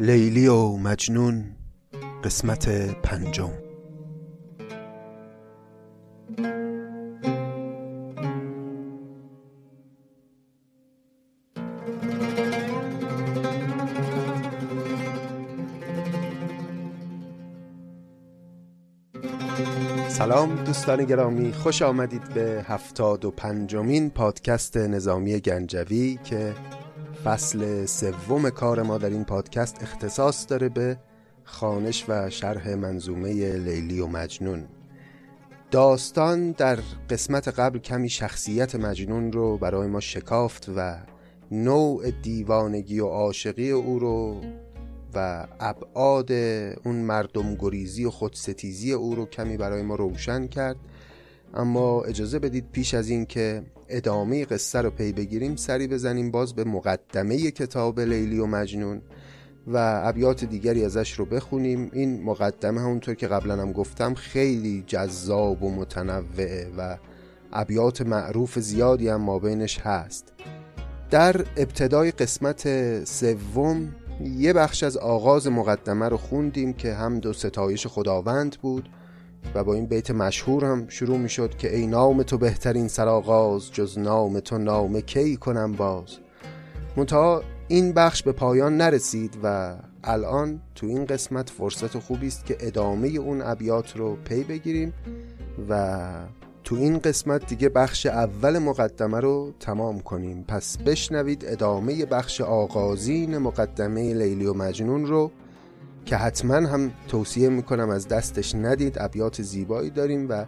لیلی و مجنون قسمت پنجم. سلام دوستان گرامی، خوش آمدید به 75مین پادکست نظامی گنجوی که فصل سوم کار ما در این پادکست اختصاص داره به خوانش و شرح منظومه لیلی و مجنون. داستان در قسمت قبل کمی شخصیت مجنون رو برای ما شکافت و نوع دیوانگی و عاشقی او رو و ابعاد اون مردم گریزی و خودستیزی او رو کمی برای ما روشن کرد. اما اجازه بدید پیش از این که ادامه قصه رو پی بگیریم سری بزنیم باز به مقدمه کتاب لیلی و مجنون و ابیات دیگری ازش رو بخونیم. این مقدمه همونطور که قبلا هم گفتم خیلی جذاب و متنوعه و ابیات معروف زیادی هم مابینش هست. در ابتدای قسمت سوم یه بخش از آغاز مقدمه رو خوندیم که حمد و ستایش خداوند بود و با این بیت مشهور هم شروع می شد که ای نام تو بهترین سرآغاز، جز نام تو نام کی کنم باز. منتها این بخش به پایان نرسید و الان تو این قسمت فرصت خوبی است که ادامه اون ابیات رو پی بگیریم و تو این قسمت دیگه بخش اول مقدمه رو تمام کنیم. پس بشنوید ادامه بخش آغازین مقدمه لیلی و مجنون رو که حتما هم توصیه میکنم از دستش ندید. ابیات زیبایی داریم و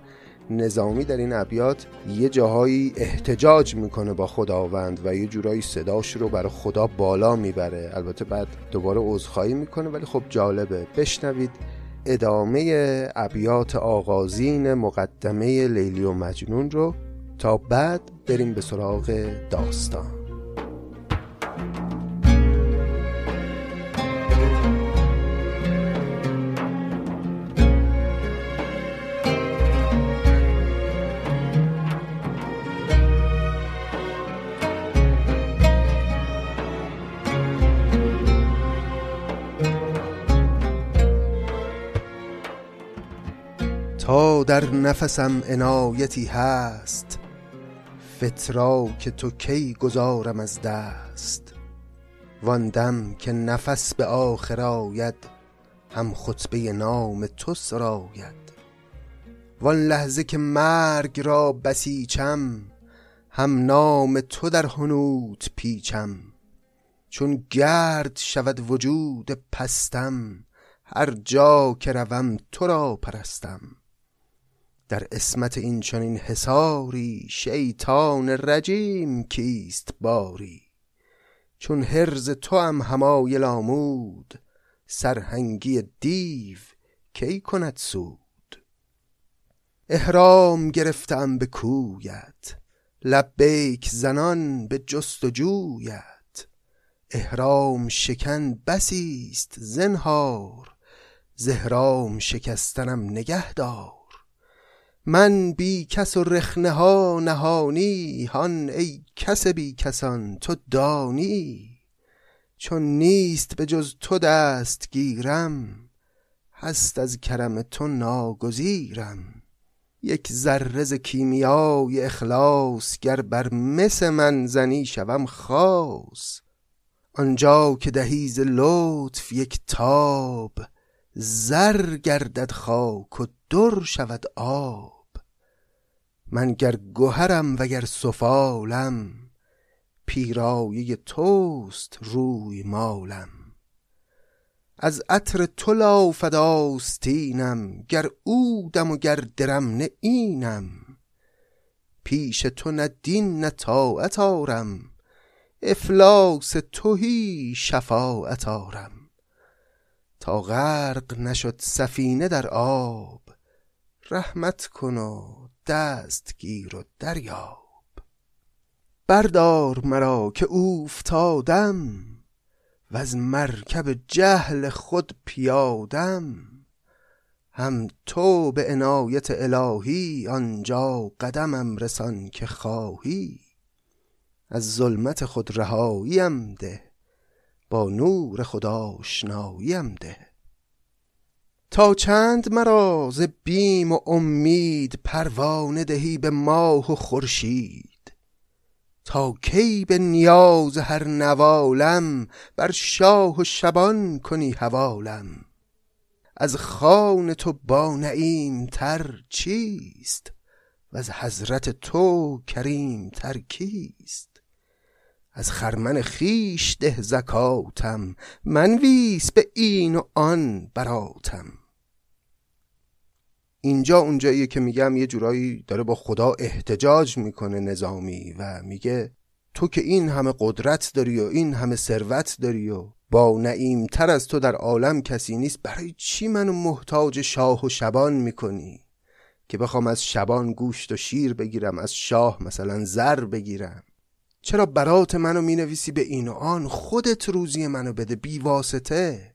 نظامی در این ابیات یه جاهایی احتجاج میکنه با خداوند و یه جورایی صداش رو برای خدا بالا میبره. البته بعد دوباره عذرخواهی میکنه، ولی خب جالبه. بشنوید ادامه ابیات آغازین مقدمه لیلی و مجنون رو تا بعد بریم به سراغ داستان. تا در نفسم عنایتی هست، فترا که تو کی گذارم از دست. وان دم که نفس به آخر آید، هم خطبه نام تو سراید. وان لحظه که مرگ را بسیچم، هم نام تو در حنوط پیچم. چون گرد شود وجود پستم، هر جا که روم تو را پرستم. در اسمت این چنین حصاری، شیطان رجیم کیست باری. چون هرز تو هم همایل آمود، سرهنگی دیو کی کند سود. احرام گرفتم به کویت، لبیک زنان به جستجویت. احرام شکن بسیست زنهار، زهرام شکستنم نگهدار. من بی کس و رخنه ها نهانی، هان ای کس بی کسان تو دانی. چون نیست به جز تو دست گیرم، هست از کرم تو ناگزیرم. یک ذره ز کیمیای اخلاص، گر بر مس من زنی شوم خاص. آنجا که دهیز لطف یک تاب، زر گردد خاک و در شود آب. من گر گوهرم وگر سفالم، پیرایه توست روی مالم. از عطر تو لافد آستینم، گر عودم و گر درم نه اینم. پیش تو نه دین نه طاعت آرم، افلاس توهی شفاعت آرم. تا غرق نشد سفینه در آب، رحمت کن و دست گیر و دریاب. بردار مرا که اوفتادم، و از مرکب جهل خود پیادم. هم تو به عنایت الهی آنجا قدمم رسان که خواهی. از ظلمت خود رهاییم ده، با نور خدا آشناییم ده. تا چند مرا ز بیم و امید پروانه دهی به ماه و خورشید؟ تا کی به نیاز هر نوالم بر شاه و شبان کنی حوالم؟ از خان تو با نعیم تر چیست؟ و از حضرت تو کریم تر کیست؟ از خرمن خیش ده زکاتم، من ویس به این و آن براتم. اینجا اونجاییه که میگم یه جورایی داره با خدا احتجاج میکنه نظامی و میگه تو که این همه قدرت داری و این همه ثروت داری و با نعیم تر از تو در عالم کسی نیست، برای چی منو محتاج شاه و شبان میکنی که بخوام از شبان گوشت و شیر بگیرم، از شاه مثلا زر بگیرم؟ چرا برات منو مینویسی به این و آن؟ خودت روزی منو بده بی واسطه.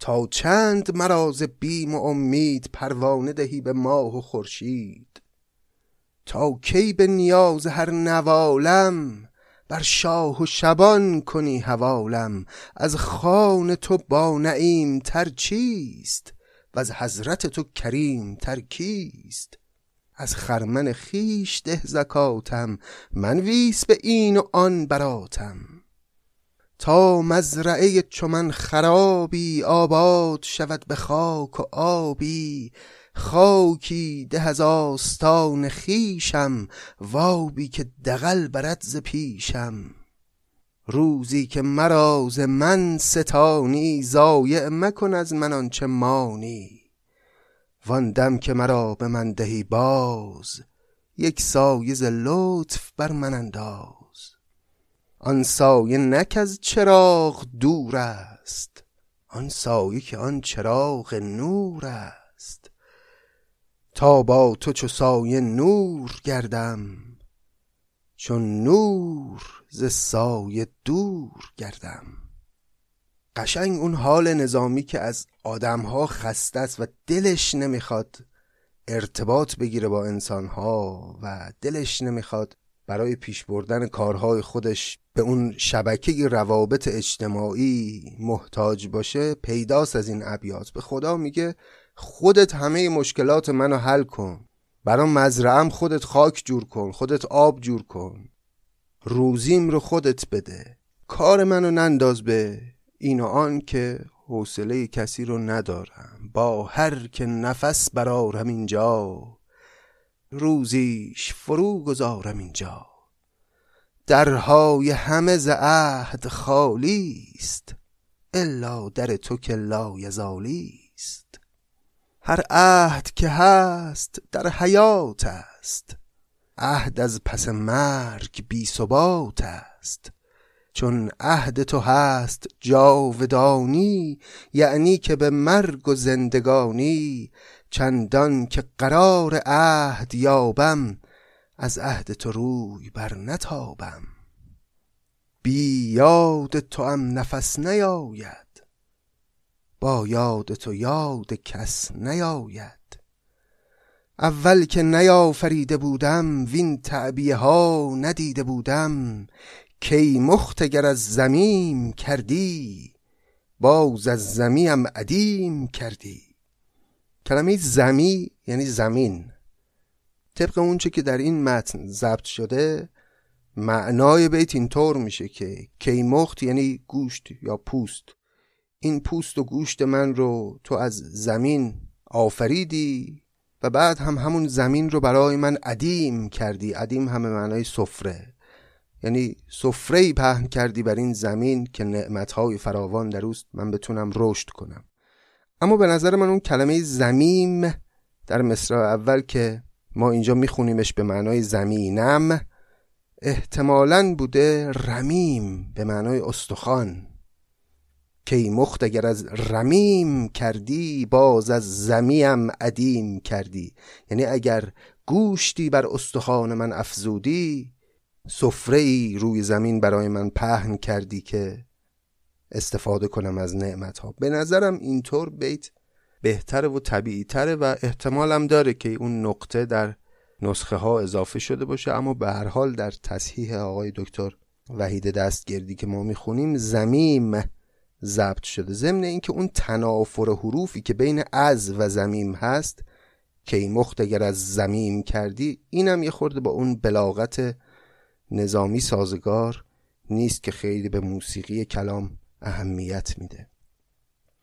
تا چند مرا ز بیم و امید پروانه دهی به ماه و خورشید؟ تا کی به نیاز هر نوالم بر شاه و شبان کنی حوالم؟ از خان تو با نعیم تر چیست؟ و از حضرت تو کریم تر کیست؟ از خرمن خیش ده زکاتم، من ویس به این و آن براتم. تا مزرعه چو من خرابی، آباد شود به خاک و آبی. خاکی ده از آستان خیشم، وابی که دغل برد ز پیشم. روزی که مرا ز من ستانی، ضایع مکن از من آنچه مانی. وان دم که مرا به من دهی باز، یک سایه ز لطف بر من انداز. آن سایه نه کز چراغ دور است، آن سایه که آن چراغ نور است. تا با تو چو سایه نور گردم، چون نور ز سایه دور گردم. قشنگ اون حال نظامی که از آدمها خسته است و دلش نمیخواد ارتباط بگیره با انسانها و دلش نمیخواد برای پیش بردن کارهای خودش به اون شبکه روابط اجتماعی محتاج باشه، پیداست از این ابیات. به خدا میگه خودت همه مشکلات منو حل کن، برام مزرعم خودت خاک جور کن، خودت آب جور کن، روزیم رو خودت بده، کار منو ننداز به این و آن که حوصله کسی رو ندارم. با هر که نفس برارم اینجا، روزیش فرو گذارم اینجا. درهای همه ز عهد خالی است، الا در تو که لایزالی است. هر عهد که هست در حیات است، عهد از پس مرگ بی ثبات است. چون عهد تو هست جاودانی، یعنی که به مرگ و زندگانی. چندان که قرار عهد یابم، از عهد تو روی بر نتابم. بی یاد تو هم نفس نیاید، با یاد تو یاد کس نیاید. اول که نیافریده بودم، وین تعبیه ها ندیده بودم. کی مخت گر از زمین کردی، باز از زمیم عدیم کردی. کلمه زمی یعنی زمین. طبق اونچه که در این متن ضبط شده معنای بیت اینطور میشه که کیمخت یعنی گوشت یا پوست. این پوست و گوشت من رو تو از زمین آفریدی و بعد هم همون زمین رو برای من عدیم کردی. عدیم همه معنای سفره، یعنی سفره‌ای پهن کردی بر این زمین که نعمت‌های فراوان در اوست، من بتونم رشد کنم. اما به نظر من اون کلمه زمیم در مصرع اول که ما اینجا میخونیمش به معنای زمینم، احتمالاً بوده رمیم به معنای استخوان. کی مخت اگر از رمیم کردی، باز از زمیم عدیم کردی. یعنی اگر گوشتی بر استخوان من افزودی، سفره‌ای روی زمین برای من پهن کردی که استفاده کنم از نعمت‌ها. به نظرم اینطور بیت بهتره و طبیعی تره و احتمال هم داره که اون نقطه در نسخه ها اضافه شده باشه، اما به هر حال در تصحیح آقای دکتر وحید دستگردی که ما میخونیم زمیم ضبط شده، ضمن اینکه اون تنافر حروفی که بین از و زمیم هست که این مخت اگر از زمیم کردی، اینم یه خورده با اون بلاغت نظامی سازگار نیست که خیلی به موسیقی کلام اهمیت میده.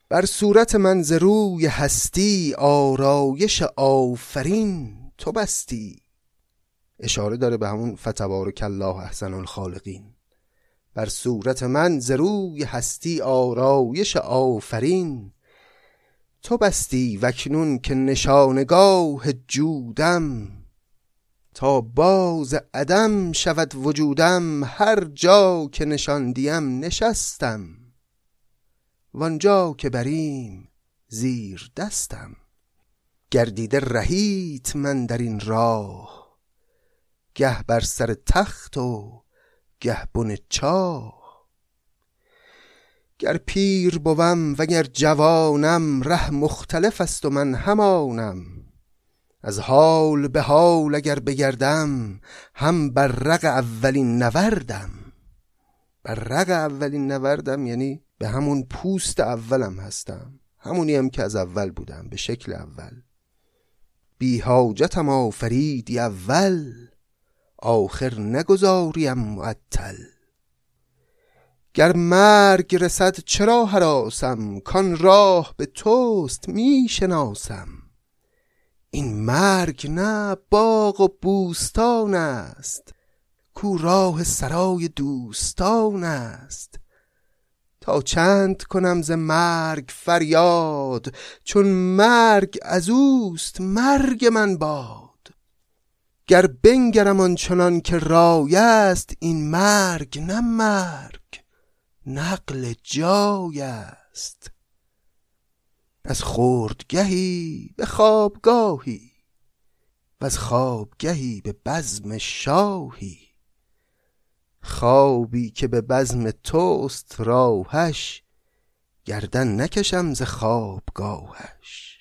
بر صورت من ز روی هستی آرایش آفرین تو بستی، اشاره داره به همون فتبارک الله احسن الخالقین. بر صورت من ز روی هستی آرایش آفرین تو بستی، وکنون که نشانگاه جودم تا باز عدم شود وجودم، هر جا که نشاندیم نشستم وانجا که بریم زیر دستم، گردیده رهیت من در این راه، گه بر سر تخت و گه بن چاه، گر پیر بوم وگر جوانم، ره مختلف است و من همانم، از حال به حال اگر بگردم، هم بر رق اولین نوردم. بر رق اولین نوردم یعنی به همون پوست اولم هستم، همونی هم که از اول بودم به شکل اول. بی حاجتم آفریدی اول، آخر نگذاریم معطل، گر مرگ رسد چرا هراسم، کان راه به توست می شناسم، این مرگ نه باغ و بوستان است، کو راه سرای دوستان است، تا چند کنم ز مرگ فریاد، چون مرگ از اوست مرگ من باد، گر بنگرم آنچنان که رای است، این مرگ نه مرگ نقل جای است، از خوردگهی به خوابگاهی و از خوابگهی به بزم شاهی، خوابی که به بزم توست راهش، گردن نکشم ز خوابگاهش.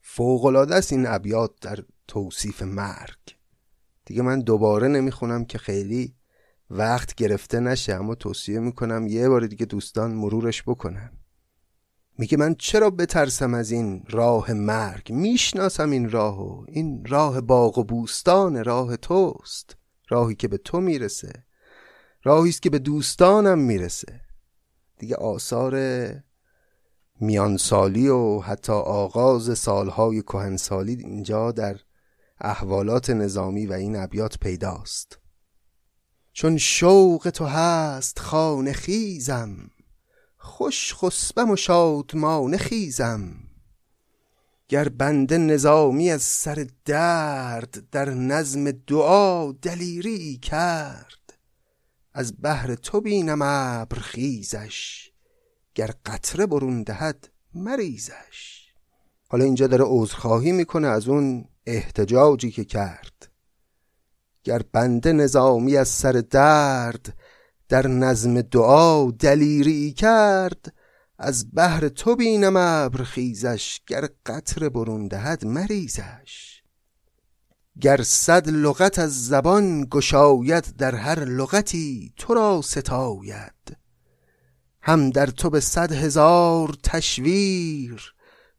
فوق‌العاده است این ابیات در توصیف مرگ. دیگه من دوباره نمیخونم که خیلی وقت گرفته نشه، اما توصیه میکنم یه بار دیگه دوستان مرورش بکنن. میگه من چرا بترسم از این راه مرگ، میشناسم این راهو، این راه باغ و بوستان، راه توست، راهی که به تو میرسه، راهی است که به دوستانم میرسه. دیگه آثار میانسالی و حتی آغاز سالهای کهنسالی اینجا در احوالات نظامی و این ابیات پیداست. چون شوق تو هست خانه خیزم، خوش خسبم و شادمان خیزم، گر بنده نظامی از سر درد، در نظم دعا دلیری کرد، از بحر تو بینم ابر خیزش، گر قطره برون دهد مریزش. حالا اینجا داره عذرخواهی میکنه از اون احتجاجی که کرد. گر بنده نظامی از سر درد، در نظم دعا دلیری کرد، از بحر تو بینم ابر خیزش، گر قطره برون دهد مریزش. گر صد لغت از زبان گشاید، در هر لغتی تو را ستاید، هم در تو به 100,000 تشویر،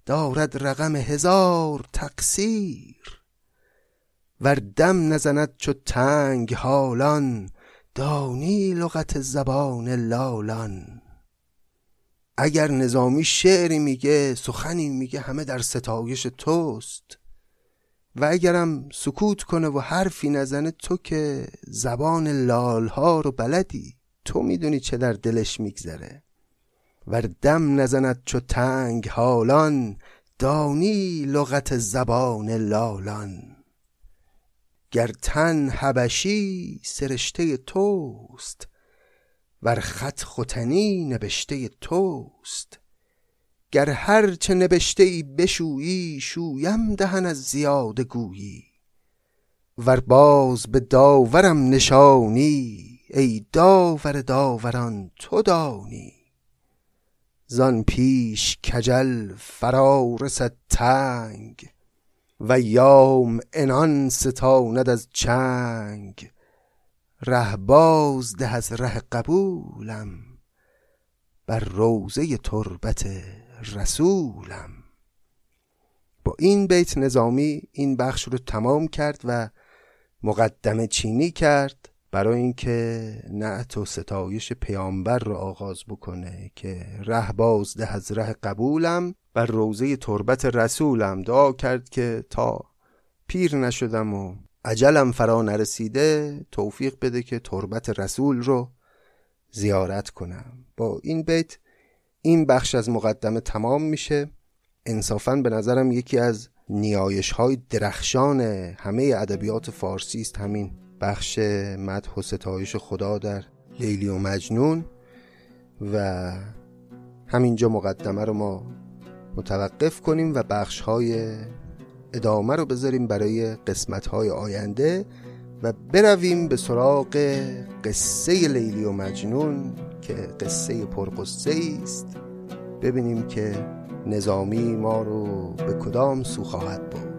دارد رقم 1000 تقصیر، ور دم نزند چو تنگ حالان، دانی لغت زبان لالان. اگر نظامی شعری میگه، سخنی میگه، همه در ستایش توست، و اگرم سکوت کنه و حرفی نزنه، تو که زبان لالها رو بلدی، تو میدونی چه در دلش میگذره. ور دم نزند چو تنگ حالان، دانی لغت زبان لالان. گر تن حبشی سرشته توست، ور خط ختنی نبشته توست، گر هر چه نبشته ای بشویی، شویم دهن از زیاده گویی، ور باز به داورم نشانی، ای داور داوران تو دانی، زان پیش کجل فرا رسد تنگ، و یام عنان ستاند از چنگ. ره باز ده از ره قبولم، بر روضه تربت رسولم. با این بیت نظامی این بخش رو تمام کرد و مقدمه چینی کرد برای اینکه نعت و ستایش پیامبر را آغاز بکنه که ره باز ده از ره قبولم، بر روضه تربت رسولم. دعا کرد که تا پیر نشدم و اجلم فرا نرسیده توفیق بده که تربت رسول رو زیارت کنم. با این بیت این بخش از مقدمه تمام میشه. انصافاً به نظرم یکی از نیایش‌های درخشان همه ادبیات فارسی است همین بخش مدح و ستایش خدا در لیلی و مجنون. و همینجا مقدمه رو ما متوقف کنیم و بخش‌های ادامه رو بذاریم برای قسمت‌های آینده و برویم به سراغ قصه لیلی و مجنون که قصه پرقصه‌ای است. ببینیم که نظامی ما رو به کدام سو خواهد برد.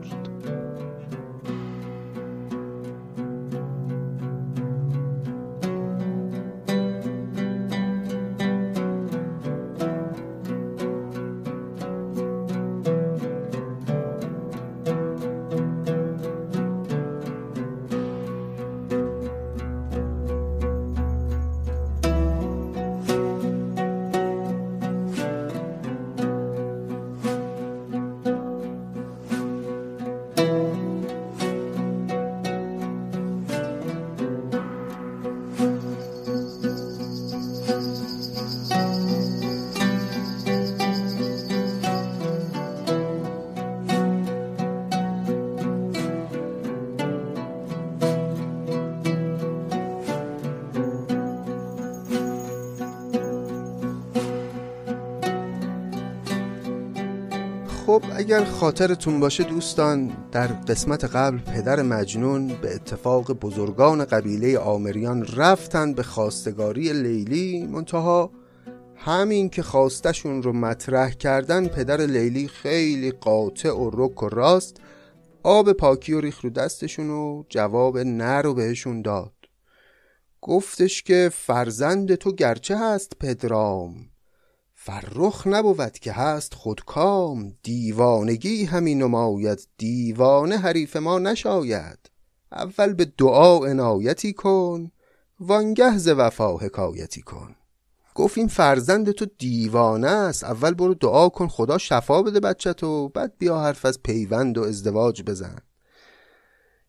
خب اگر خاطرتون باشه دوستان، در قسمت قبل پدر مجنون به اتفاق بزرگان قبیله آمریان رفتن به خواستگاری لیلی، منتها همین که خواستشون رو مطرح کردن پدر لیلی خیلی قاطع و رک و راست آب پاکی و ریخ رو دستشون و جواب نه رو بهشون داد. گفتش که فرزند تو گرچه هست پدرام، فرخ نبود که هست خودکام. دیوانگی همی نماید دیوانه حریف ما نشاید. اول به دعا عنایتی کن، وانگه ز وفا حکایتی کن. گفت این فرزند تو دیوانه است، اول برو دعا کن خدا شفا بده بچه‌تو، بعد بیا حرف از پیوند و ازدواج بزن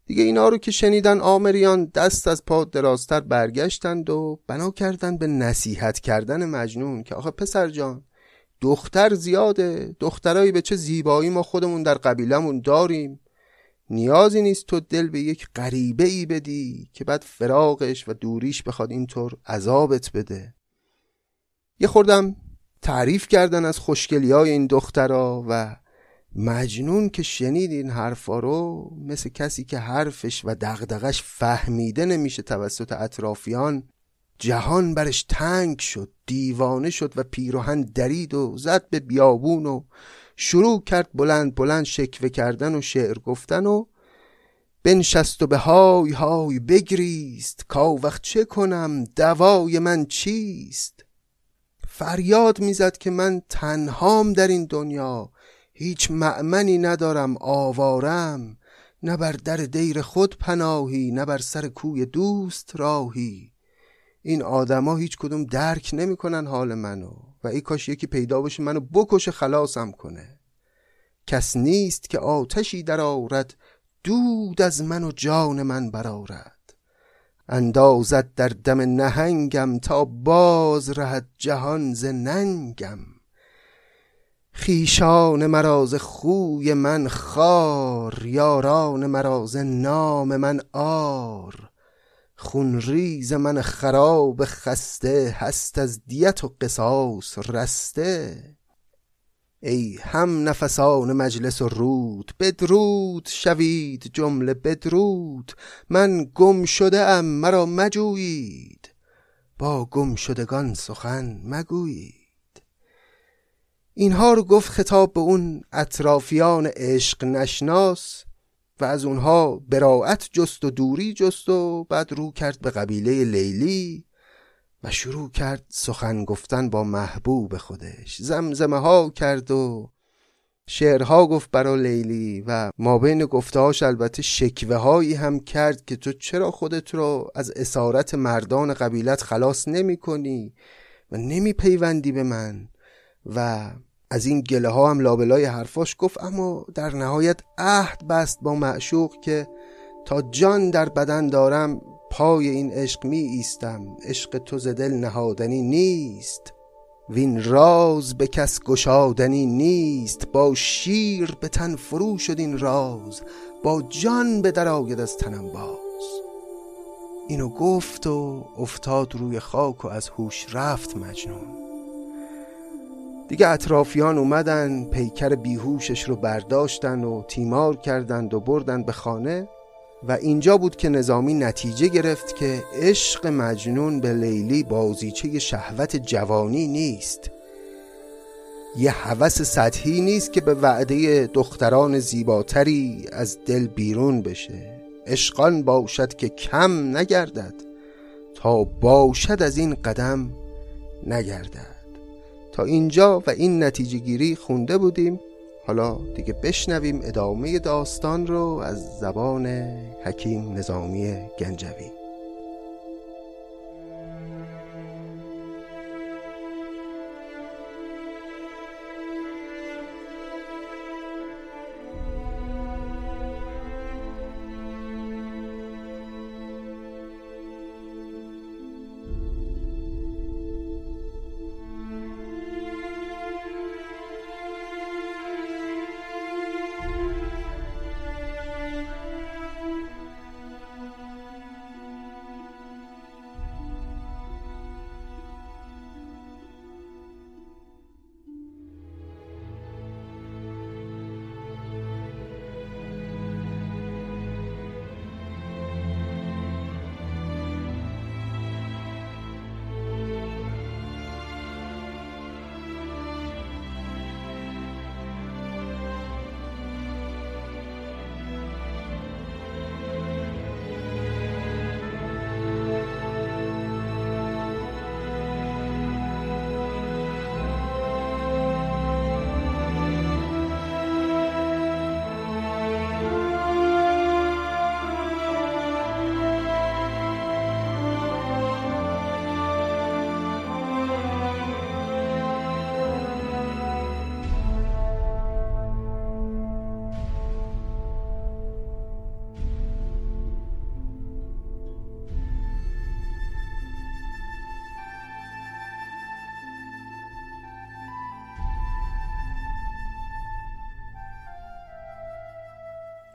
دیگه. اینا رو که شنیدن آمریان دست از پا درازتر برگشتند و بنا کردن به نصیحت کردن مجنون که آخه پسر جان دختر زیاده، دخترایی به چه زیبایی ما خودمون در قبیلمون داریم، نیازی نیست تو دل به یک غریبه ای بدی که بعد فراقش و دوریش بخواد اینطور عذابت بده. یه خوردم تعریف کردن از خوشگلی های این دخترا و مجنون که شنید این حرفا رو مثل کسی که حرفش و دغدغش فهمیده نمیشه توسط اطرافیان، جهان برش تنگ شد، دیوانه شد و پیراهن درید و زد به بیابون و شروع کرد بلند بلند شکوه کردن و شعر گفتن و بنشست و به های های بگریست. کاوخت چه کنم دوای من چیست؟ فریاد میزد که من تنهام در این دنیا، هیچ مأمنی ندارم آوارم. نه بر در دیر خود پناهی، نه بر سر کوی دوست راهی. این آدما هیچ کدوم درک نمیکنن حال منو و ای کاش یکی پیدا بشه منو بکشه خلاصم کنه. کس نیست که آتشی در آورد، دود از من و جان من برآورد. اندازد در دم نهنگم، تا باز رهد جهان ز ننگم. خیشان مرا ز خوی من خار، یاران مرا ز نام من عار. خون ریز من خراب خسته، هست از دیت و قصاص رسته. ای هم نفسان مجلس و رود، بدرود شوید جمله بدرود. من گم شده ام مرا مجویید، با گم شدگان سخن مگویید. اینها رو گفت خطاب به اون اطرافیان عشق نشناس و از اونها براعت جست و دوری جست و بعد رو کرد به قبیله لیلی و شروع کرد سخن گفتن با محبوب خودش. زمزمه ها کرد و شعرها گفت برای لیلی و مابین گفتهاش البته شکوه هایی هم کرد که تو چرا خودت رو از اسارت مردان قبیلت خلاص نمی کنی و نمی پیوندی به من و از این گله ها هم لابلای حرفاش گفت. اما در نهایت عهد بست با معشوق که تا جان در بدن دارم پای این عشق می ایستم، عشق تو ز دل نهادنی نیست، وین راز به کس گشادنی نیست، با شیر به تن فرو شد این راز، با جان به در آید از تنم باز. اینو گفت و افتاد روی خاک و از هوش رفت مجنون. دیگه اطرافیان اومدن پیکر بیهوشش رو برداشتن و تیمار کردند و بردن به خانه و اینجا بود که نظامی نتیجه گرفت که عشق مجنون به لیلی بازیچه شهوت جوانی نیست، یه هوس سطحی نیست که به وعده دختران زیباتری از دل بیرون بشه. عشقان باشد که کم نگردد، تا باشد از این قدم نگردد. تا اینجا و این نتیجه گیری خونده بودیم. حالا دیگه بشنویم ادامه داستان رو از زبان حکیم نظامی گنجوی.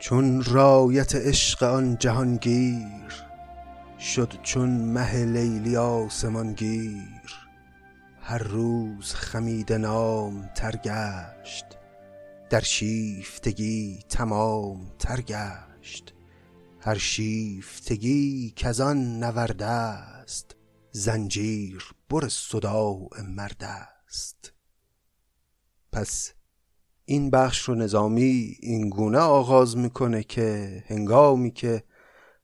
چون رایت عشق آن جهانگیر شد، چون مه لیلی آسمانگیر، هر روز خمیده نام تر گشت، در شیفتگی تمام تر گشت. هر شیفتگی کز آن نورد است، زنجیر بر صداع مرد است. پس این بخش رو نظامی این گونه آغاز میکنه که هنگامی که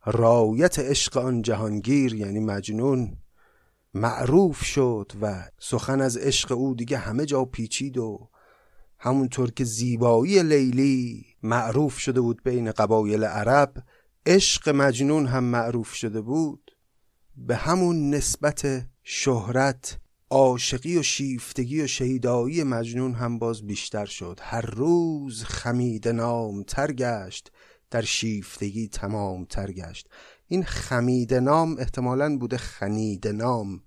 رایت عشق آن جهانگیر یعنی مجنون معروف شد و سخن از عشق او دیگه همه جا پیچید و همونطور که زیبایی لیلی معروف شده بود بین قبایل عرب، عشق مجنون هم معروف شده بود، به همون نسبت شهرت، عاشقی و شیفتگی و شیدایی مجنون هم باز بیشتر شد. هر روز خمیده نام تر گشت، در شیفتگی تمام تر گشت. این خمیده نام احتمالاً بوده خنیده نام،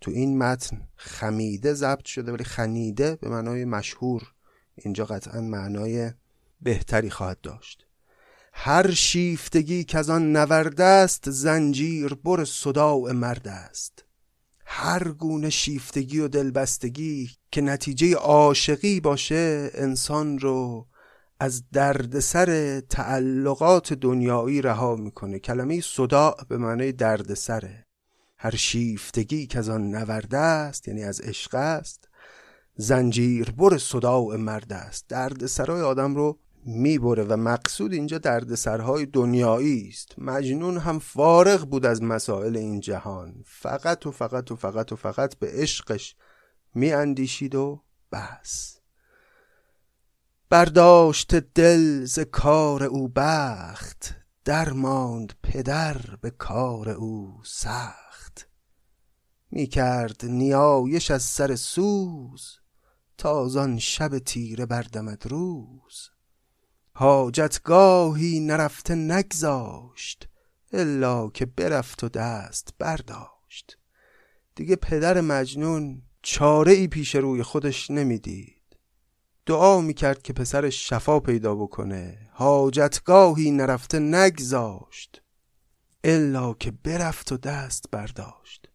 تو این متن خمیده ضبط شده ولی خنیده به معنای مشهور اینجا قطعاً معنای بهتری خواهد داشت. هر شیفتگی که از آن نورد است، زنجیر بر صداع مرد است. هر گونه شیفتگی و دلبستگی که نتیجه عاشقی باشه، انسان رو از دردسر تعلقات دنیایی رها میکنه. کلمه صداع به معنی دردسره. هر شیفتگی که از آن نورده است یعنی از عشق است، زنجیر بر صداع مرد است. درد سرای آدم رو میبره و مقصود اینجا دردسرهای دنیایی است. مجنون هم فارغ بود از مسائل این جهان، فقط به عشقش میاندیشید و بس. برداشت دل ز کار او بخت، درماند پدر به کار او سخت. میکرد نیایش از سر سوز، تازان شب تیره بردمد روز. حاجتگاهی نرفته نگذاشت، الا که برفت و دست برداشت. دیگه پدر مجنون چاره ای پیش روی خودش نمیدید. دعا میکرد که پسرش شفا پیدا بکنه. حاجتگاهی نرفته نگذاشت، الا که برفت و دست برداشت.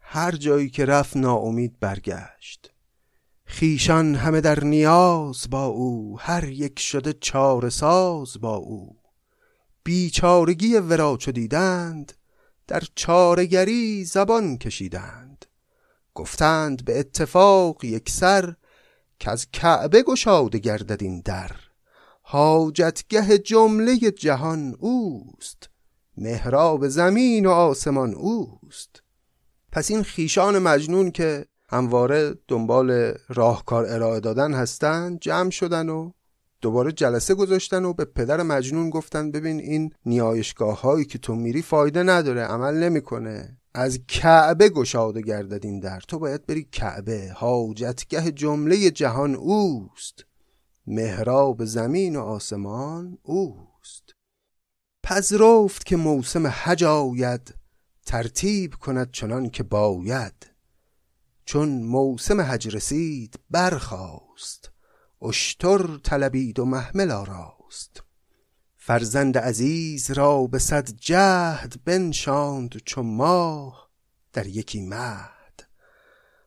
هر جایی که رفت ناامید برگشت. خیشان همه در نیاز با او، هر یک شده چاره ساز با او. بیچارگی ورا چو دیدند، در چاره‌گری زبان کشیدند. گفتند به اتفاق یک سر، که از کعبه گشاده گردد این در. حاجتگه جمله جهان اوست، محراب زمین و آسمان اوست. پس این خیشان مجنون که همواره دنبال راهکار ارائه دادن هستن، جمع شدن و دوباره جلسه گذاشتن و به پدر مجنون گفتن ببین این نیایشگاه هایی که تو میری فایده نداره، عمل نمیکنه. از کعبه گشاده گردد این در، تو باید بری کعبه. حاجتگه جمله جهان اوست، محراب زمین و آسمان اوست. پذرفت که موسم حج آید، ترتیب کند چنان که باید. چون موسم حج رسید برخاست، اشتر طلبید و محمل آراست. فرزند عزیز را به صد جهد، بنشاند چو ماه در یکی مهد.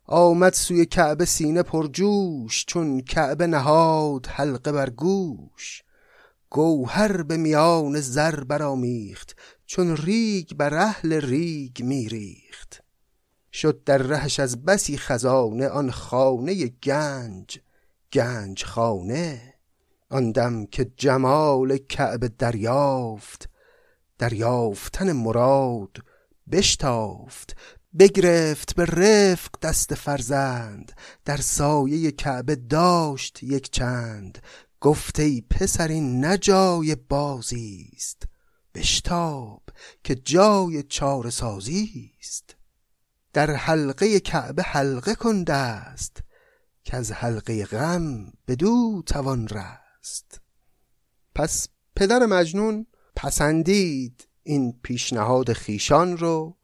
آمد سوی کعبه سینه پرجوش، چون کعبه نهاد حلقه بر گوش. گوهر به میان زر برآمیخت، چون ریگ بر اهل ریگ میریخت. شد در رهش از بسی خزانه، آن خانه گنج گنج خانه. آن دم که جمال کعبه دریافت، دریافتن مراد بشتافت. بگرفت به رفق دست فرزند، در سایه کعبه داشت یک چند. گفت ای پسر این نه جای بازیست، بشتاب که جای چاره سازیست. در حلقه کعبه حلقه کن دست، که از حلقه غم بدو توان رست. پس پدر مجنون پسندید این پیشنهاد خیشان رو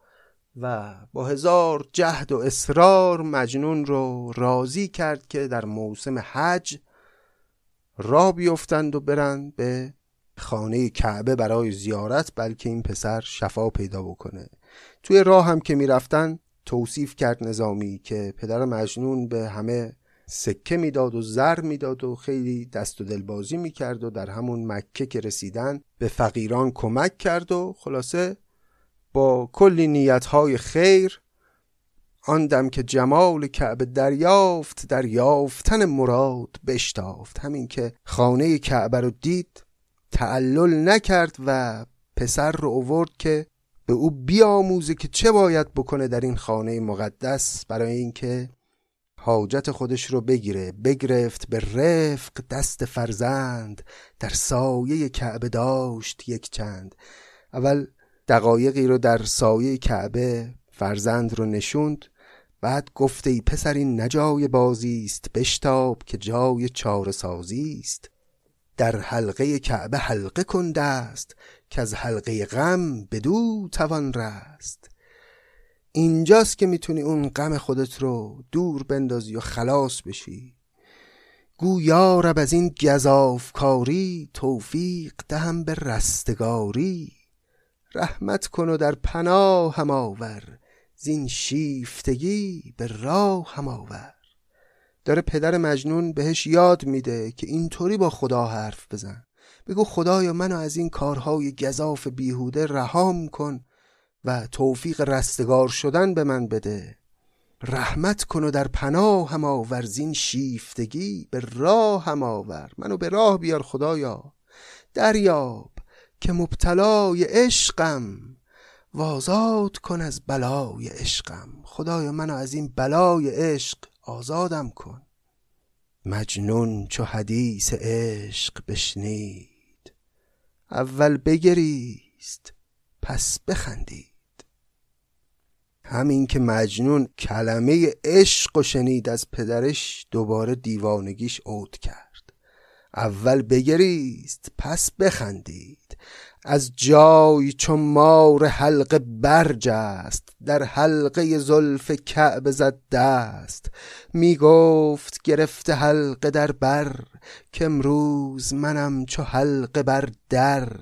و با هزار جهد و اصرار مجنون رو راضی کرد که در موسم حج راه بیفتند و برند به خانه کعبه برای زیارت، بلکه این پسر شفا پیدا بکنه. توی راه هم که میرفتن توصیف کرد نظامی که پدر مجنون به همه سکه میداد و زر میداد و خیلی دست و دلبازی میکرد و در همون مکه که رسیدن به فقیران کمک کرد و خلاصه با کلی نیتهای خیر. آن دم که جمال کعبه دریافت، دریافتن مراد بشتافت. همین که خانه کعبه رو دید تعلل نکرد و پسر رو آورد که به او بیاموزه که چه باید بکنه در این خانه مقدس برای اینکه حاجت خودش رو بگیره. بگرفت به رفق دست فرزند، در سایه کعبه داشت یک چند. اول دقایقی رو در سایه کعبه فرزند رو نشوند، بعد گفت ای پسر این نه جای بازیست، بشتاب که جای چاره سازیست. در حلقه کعبه حلقه کن دست، که از حلقه غم بدو توان رست. اینجاست که میتونی اون غم خودت رو دور بندازی و خلاص بشی. گو یا رب از این گزافکاری، توفیق دهم به رستگاری. رحمت کن و در پناه هم آور، زین شیفتگی به راه هم آور. داره پدر مجنون بهش یاد میده که اینطوری با خدا حرف بزن. بگو خدایا منو از این کارهای گزاف بیهوده رهام کن و توفیق رستگار شدن به من بده. رحمت کن و در پناه هم آور، زین شیفتگی به راه هم آور. منو به راه بیار خدایا، دریاب که مبتلای عشقم، وازاد کن از بلای عشقم. خدایا منو از این بلای عشق آزادم کن. مجنون چو حدیث عشق بشنید، اول بگریست پس بخندید. همین که مجنون کلمه عشق و شنید از پدرش، دوباره دیوانگیش عود کرد. اول بگریست پس بخندید. از جای چو مار حلقه برجست، در حلقه زلف کعب زد دست. می گفت گرفته حلقه در بر، که امروز منم چو حلقه بر در.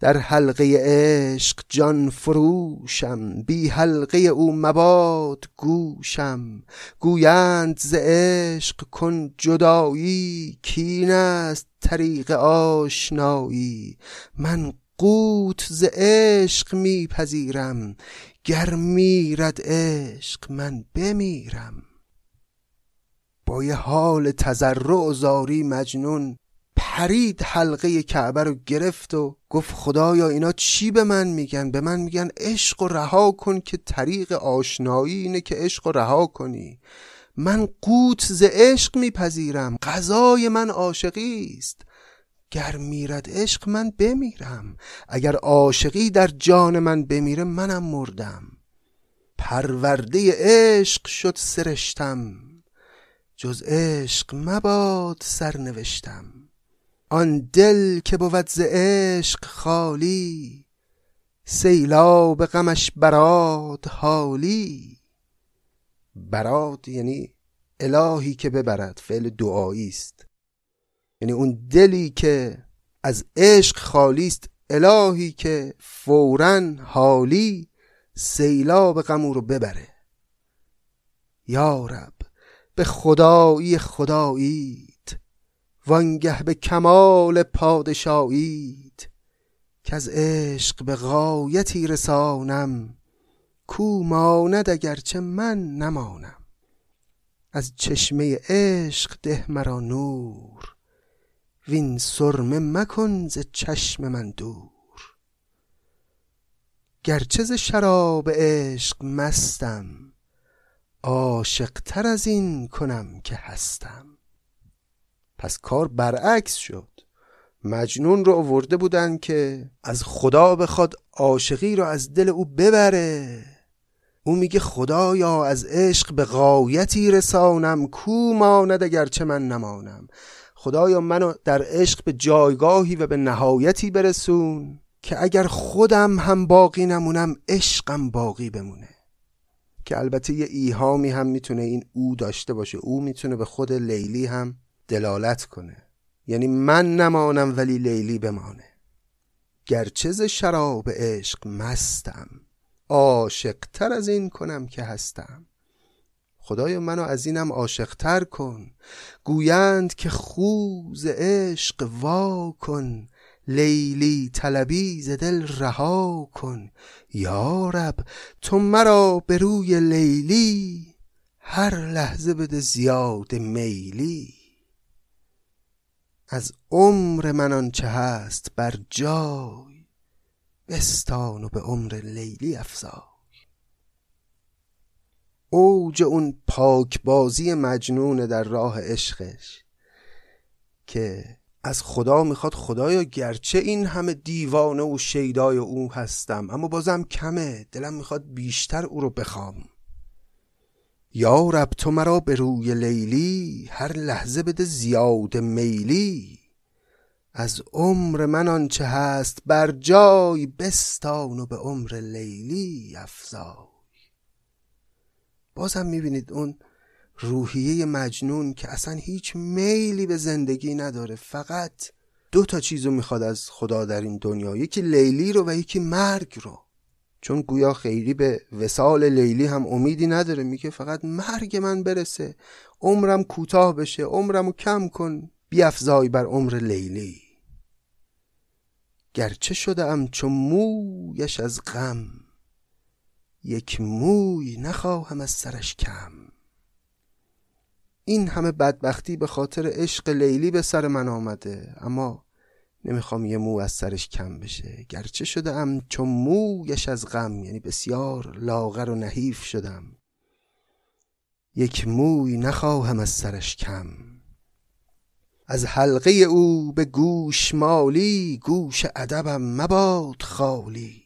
در حلقه عشق جان فروشم، بی حلقه او مباد گوشم. گویند ز عشق کن جدایی، کین است طریق آشنایی. من قوت ز عشق میپذیرم، گر میرد عشق من بمیرم. با یه حال تضرع و زاری مجنون پرید حلقه کعبه رو گرفت و گفت خدایا اینا چی به من میگن؟ به من میگن عشق و رها کن، که طریق آشنایی اینه که عشق و رها کنی. من قوت ز عشق میپذیرم، غذای من عاشقی است. گر میرد عشق من بمیرم. اگر عاشقی در جان من بمیره، منم مردم. پرورده عشق شد سرشتم، جز عشق مباد سرنوشتم. آن دل که بود ز عشق خالی، سیلاب غمش براد حالی. براد یعنی الهی که ببرد، فعل دعایی است. یعنی اون دلی که از عشق خالی است، الهی که فوراً حالی سیلاب غم رو ببره. یا رب به خدایی وانگه به کمال پادشاییت، که از عشق به غایتی رسانم، کو ماند اگرچه من نمانم. از چشمه عشق ده مرا نور، وین سرمه مکن ز چشم من دور. گرچه ز شراب عشق مستم، عاشق تر از این کنم که هستم. پس کار برعکس شد. مجنون رو آورده بودن که از خدا بخواد عاشقی رو از دل او ببره. او میگه خدایا از عشق به غایتی رسانم، کو ماند اگرچه من نمانم. خدایا منو در عشق به جایگاهی و به نهایتی برسون که اگر خودم هم باقی نمونم، عشقم باقی بمونه. که البته یه ایهامی هم میتونه این او داشته باشه. او میتونه به خود لیلی هم دلالت کنه، یعنی من نمانم ولی لیلی بمانه. گرچه ز شراب عشق مستم، عاشق تر از این کنم که هستم. خدایا منو از اینم عاشق تر کن. گویند که خوز عشق وا کن، لیلی طلبی ز دل رها کن. یا رب تو مرا به روی لیلی، هر لحظه بده زیاد میلی. از عمر من آنچه هست بر جای، بستان و به عمر لیلی افزای. اوج اون پاکبازی مجنون در راه عشقش که از خدا میخواد خدایا گرچه این همه دیوانه و شیدای او هستم، اما بازم کمه، دلم میخواد بیشتر او رو بخوام. یا رب تو مرا به روی لیلی، هر لحظه بده زیاد میلی. از عمر من آنچه هست بر جای، بستان و به عمر لیلی افزای. بازم میبینید اون روحیه مجنون که اصلا هیچ میلی به زندگی نداره، فقط دو تا چیزو میخواد از خدا در این دنیا، یکی لیلی رو و یکی مرگ رو. چون گویا خیلی به وصال لیلی هم امیدی نداره، میگه فقط مرگ من برسه، عمرم کوتاه بشه، عمرمو کم کن، بیفزای بر عمر لیلی. گرچه شدم چو مویش از غم، یک موی نخواهم از سرش کم. این همه بدبختی به خاطر عشق لیلی به سر من آمده، اما نمیخوام یه مو از سرش کم بشه. گرچه شدم چون مویش از غم، یعنی بسیار لاغر و نحیف شدم. یک موی نخواهم از سرش کم. از حلقه او به گوش مالی، گوش ادبم مباد خالی.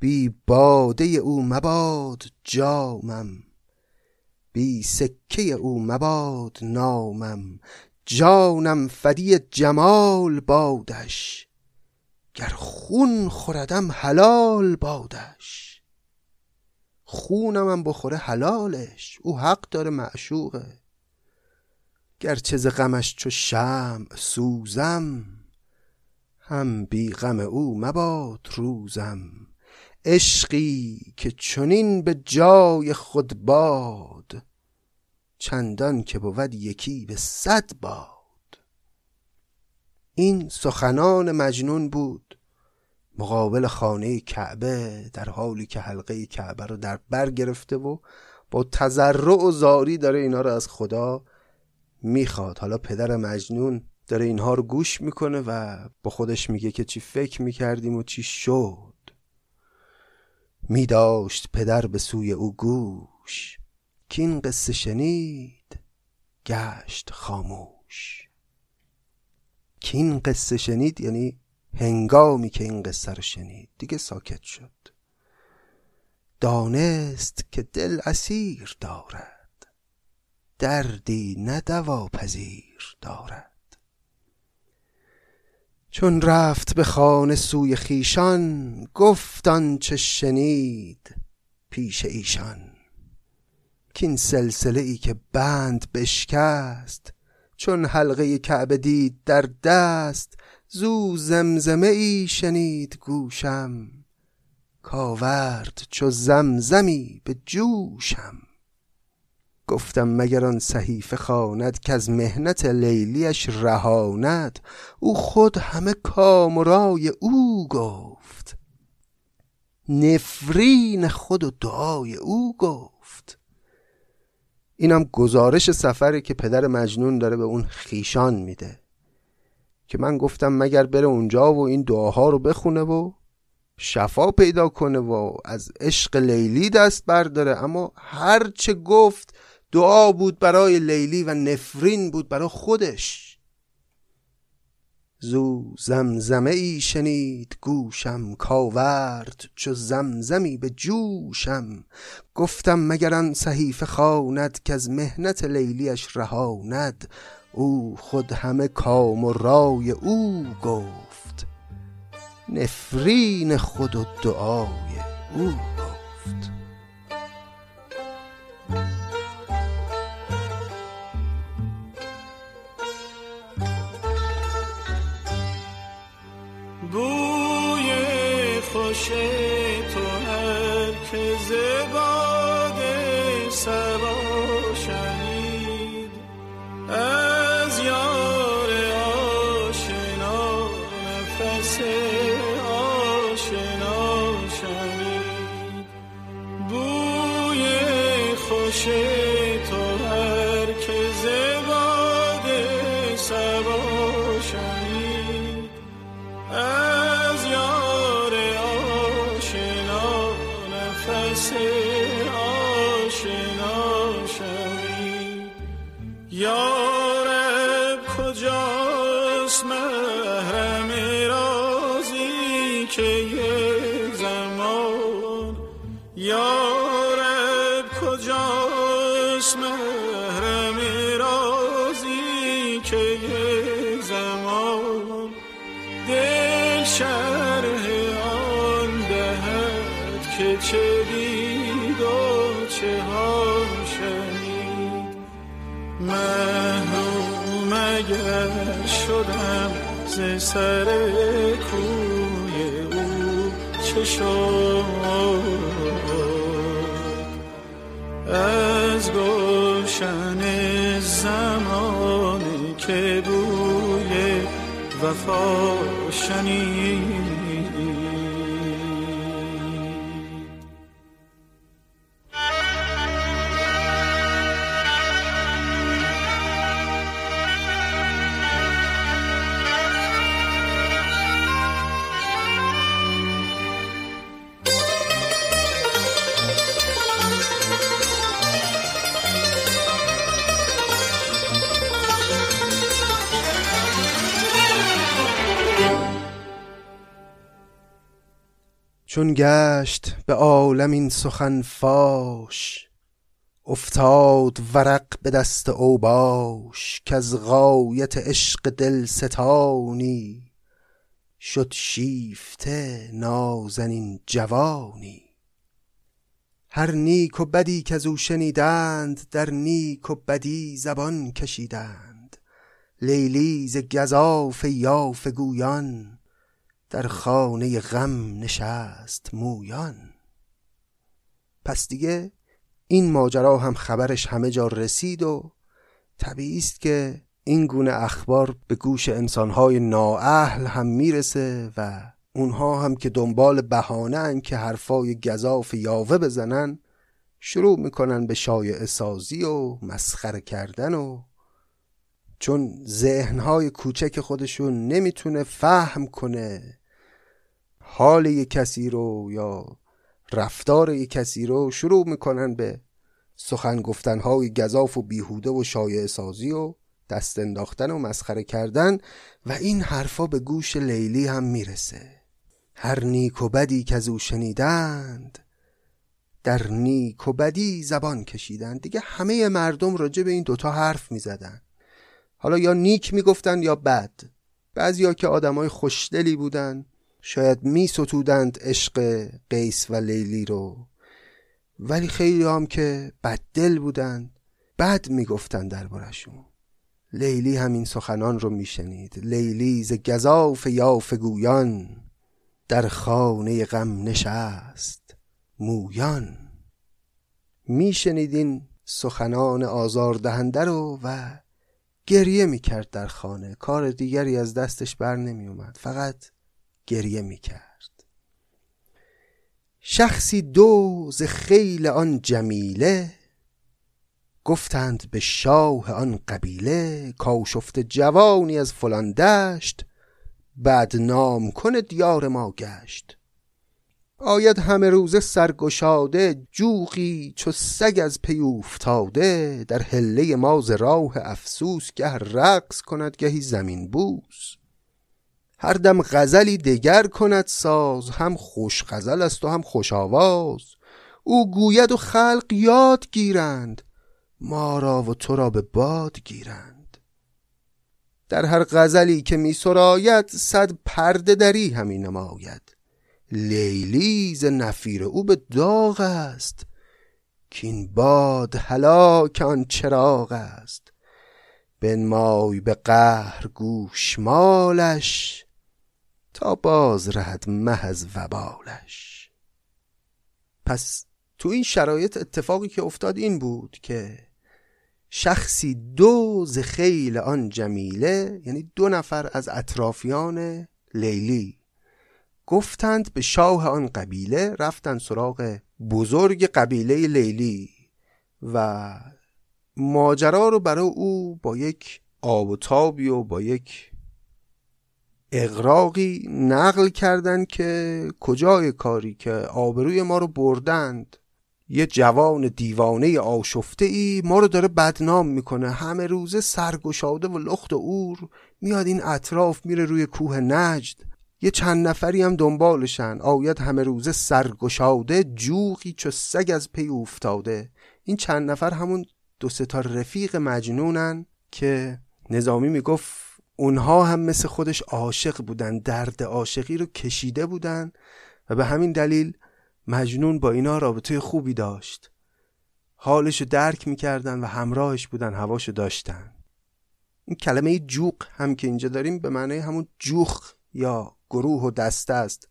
بی باده او مباد جامم، بی سکه او مباد نامم. جانم فدی جمال بادش، گر خون خوردم حلال بادش. خونم بخوره حلالش، او حق داره معشوقه. گرچه ز غمش چو شمع سوزم، هم بی غم او مباد روزم. عشقی که چنین به جای خود باد، چندان که بود یکی به صد باد. این سخنان مجنون بود مقابل خانه کعبه، در حالی که حلقه کعبه رو در بر گرفته و با تضرع و زاری داره اینا رو از خدا میخواد. حالا پدر مجنون داره اینها رو گوش میکنه و با خودش میگه که چی فکر میکردیم و چی شد. میداشت پدر به سوی او گوش، که این قصه شنید گشت خاموش. که این قصه شنید یعنی هنگامی که این قصه رو شنید دیگه ساکت شد. دانست که دل اسیر دارد، دردی نه دواپذیر دارد. چون رفت به خانه سوی خیشان، گفت آنچه شنید پیش ایشان. که این سلسله ای که بند بشکست، چون حلقه کعبه دید در دست. زو زمزمه ای شنید گوشم، کاورد چو زمزمی به جوشم. گفتم مگر آن صحیفه خواند، که از محنت لیلیش رهاند. او خود همه کامرای او گفت، نفرین خود و دعای او گفت. اینم گزارش سفری که پدر مجنون داره به اون خیشان میده، که من گفتم مگر بره اونجا و این دعاها رو بخونه و شفا پیدا کنه و از عشق لیلی دست برداره. اما هر چه گفت دعا بود برای لیلی و نفرین بود برای خودش. زو زمزمه ای شنید گوشم، کاورد چو زمزمی به جوشم. گفتم مگر آن صحیفه خواند، که از محنت لیلیش رهاند. او خود همه کام و رای او گفت، نفرین خود و دعای او گفت. بوی خوش تو هر که ز باد صبا شنید، از یار آشنا نفس آشنا شنید. بوی خوش تو هر که ز باد صبا شنید، از یار آشنا نفس آشنا شنید. یا رب کجاست محرم رازی که یک زمان، یا رب کجاست محرم رازی که یک زمان. دل شرح آن دهد که چه دید و چه ها شنید. محروم اگر شدم ز سر کوی او، چه شد از گلشن زمانی که بوی وفا شنید. چون گشت به عالم این سخن فاش، افتاد ورق به دست اوباش. که از غایت عشق دلستانی، شد شیفته نازنین جوانی. هر نیک و بدی که از او شنیدند، در نیک و بدی زبان کشیدند. لیلی ز گزاف یاف گویان، در خانه غم نشست مویان. پس دیگه این ماجرا هم خبرش همه جا رسید و طبیعی است که این گونه اخبار به گوش انسانهای نااهل هم میرسه و اونها هم که دنبال بهانه‌ان که حرفای گزاف یاوه بزنن، شروع میکنن به شایعه سازی و مسخره کردن. و چون ذهنهای کوچک خودشون نمیتونه فهم کنه حال یک کسی رو یا رفتار یک کسی رو، شروع میکنن به سخن گفتنهای گزاف و بیهوده و شایعه سازی و دست انداختن و مسخره کردن. و این حرفا به گوش لیلی هم میرسه. هر نیک و بدی که از او شنیدند، در نیک و بدی زبان کشیدند. دیگه همه مردم راجع به این دوتا حرف میزدن. حالا یا نیک میگفتن یا بد. بعضیا که آدمای خوشدلی بودن شاید میستودند عشق قیس و لیلی رو، ولی خیلی هم که بددل بودن بد میگفتن دربارشون. لیلی همین سخنان رو میشنید. لیلی ز گزاف یاف گویان، در خانه غم نشست مویان. میشنید این سخنان آزاردهنده رو و گریه میکرد در خانه. کار دیگری از دستش بر نمیومد، فقط گریه میکرد. شخصی دو ز خیل آن جمیله، گفتند به شاه آن قبیله. کاشفت جوانی از فلان دشت، بدنام کند یار ما گشت. آید همه روزه سرگشاده، جوقی چو سگ از پی افتاده. در حله ما ز راه افسوس، گه رقص کند گهی زمین بوس. هر دم غزلی دگر کند ساز، هم خوش غزل است و هم خوش آواز. او گوید و خلق یاد گیرند، ما را و تو را به باد گیرند. در هر غزلی که می سراید، صد پرده دری همی نماید. لیلی ز نفیر او به داغ است، کین باد هلاک آن چراغ است. بنمای به قهر گوشمالش، تا باز رهد مه از وبالش. پس تو این شرایط اتفاقی که افتاد این بود که شخصی دو ز خیل آن جمیله، یعنی دو نفر از اطرافیان لیلی، گفتند به شاه آن قبیله. رفتن سراغ بزرگ قبیله لیلی و ماجرا رو برای او با یک آب و تابی و با یک اغراقی نقل کردن که کجای کاری که آبروی ما رو بردند. یه جوان دیوانه آشفته ای ما رو داره بدنام میکنه. همه روزه سرگشاده و لخت و اور میاد این اطراف، میره روی کوه نجد. یه چند نفری هم دنبالشن. آید همه روزه سرگشاده، جوقی چو سگ از پی افتاده. این چند نفر همون دو سه تا رفیق مجنونن که نظامی میگفت اونها هم مثل خودش عاشق بودن، درد عاشقی رو کشیده بودن و به همین دلیل مجنون با اینا رابطه خوبی داشت. حالشو درک میکردن و همراهش بودن، هواشو داشتن. این کلمه جوق هم که اینجا داریم به معنی همون جوخ یا گروه و دسته است.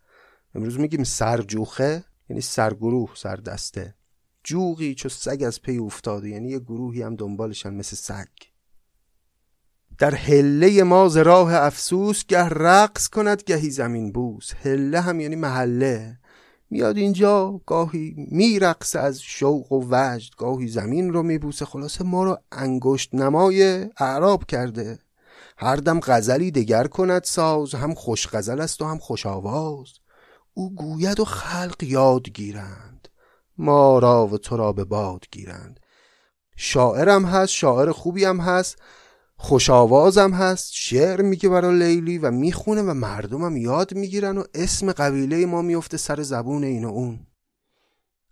امروز میگیم سرجوخه، یعنی سرگروه، سردسته. جوقی چو سگ از پی افتاده، یعنی یه گروهی هم دنبالشن مثل سگ. در حله ما ز راه افسوس، گه رقص کند گهی زمین بوس. حله هم یعنی محله. میاد اینجا گاهی میرقصه از شوق و وجد، گاهی زمین رو میبوسه. خلاصه ما رو انگشت نمای اعراب کرده. هر دم غزلی دگر کند ساز، هم خوش غزل است و هم خوش آواز. او گوید و خلق یاد گیرند، ما را و تو را به باد گیرند. شاعرم هست، شاعر خوبی هم هست. خوشاوازم هست، شعر میگه برای لیلی و میخونه و مردمم یاد میگیرن و اسم قبیله ما میفته سر زبون این و اون.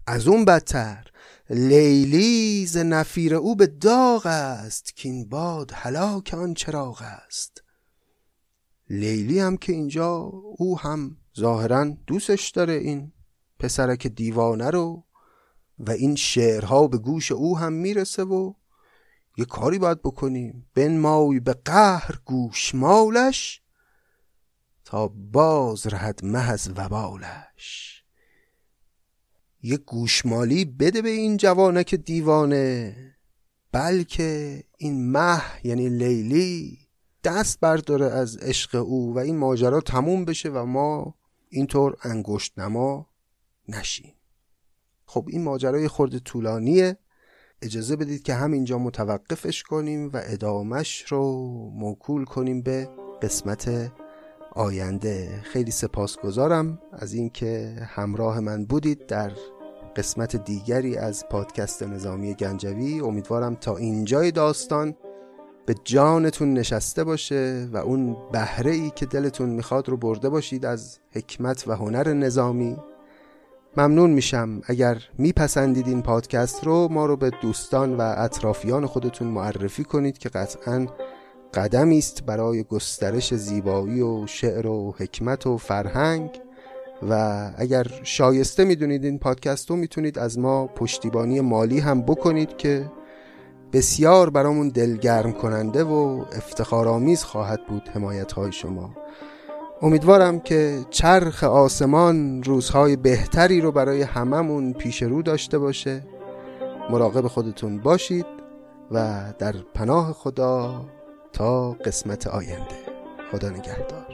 از اون بدتر لیلی ز نفیر او به داغ است، کین باد هلاک آن چراغ است. لیلی هم که اینجا او هم ظاهرا دوستش داره، این پسرک دیوانه رو، و این شعرها به گوش او هم میرسه و یه کاری باید بکنیم، بنمای به قهر گوشمالش تا باز رهد محض وبالش. یه گوشمالی بده به این جوانک دیوانه، بلکه این مه یعنی لیلی دست برداره از عشق او و این ماجرا تموم بشه و ما اینطور انگشت نما نشیم. خب این ماجرای خورده طولانیه، اجازه بدید که همینجا متوقفش کنیم و ادامش رو موکول کنیم به قسمت آینده. خیلی سپاسگزارم از اینکه همراه من بودید در قسمت دیگری از پادکست نظامی گنجوی. امیدوارم تا اینجای داستان به جانتون نشسته باشه و اون بهره‌ای که دلتون میخواد رو برده باشید از حکمت و هنر نظامی. ممنون میشم اگر میپسندید این پادکست رو، ما رو به دوستان و اطرافیان خودتون معرفی کنید که قطعاً قدمی است برای گسترش زیبایی و شعر و حکمت و فرهنگ. و اگر شایسته میدونید این پادکست رو، میتونید از ما پشتیبانی مالی هم بکنید که بسیار برامون دلگرم کننده و افتخارآمیز خواهد بود حمایت‌های شما. امیدوارم که چرخ آسمان روزهای بهتری رو برای هممون پیش رو داشته باشه. مراقب خودتون باشید و در پناه خدا تا قسمت آینده. خدا نگهدار.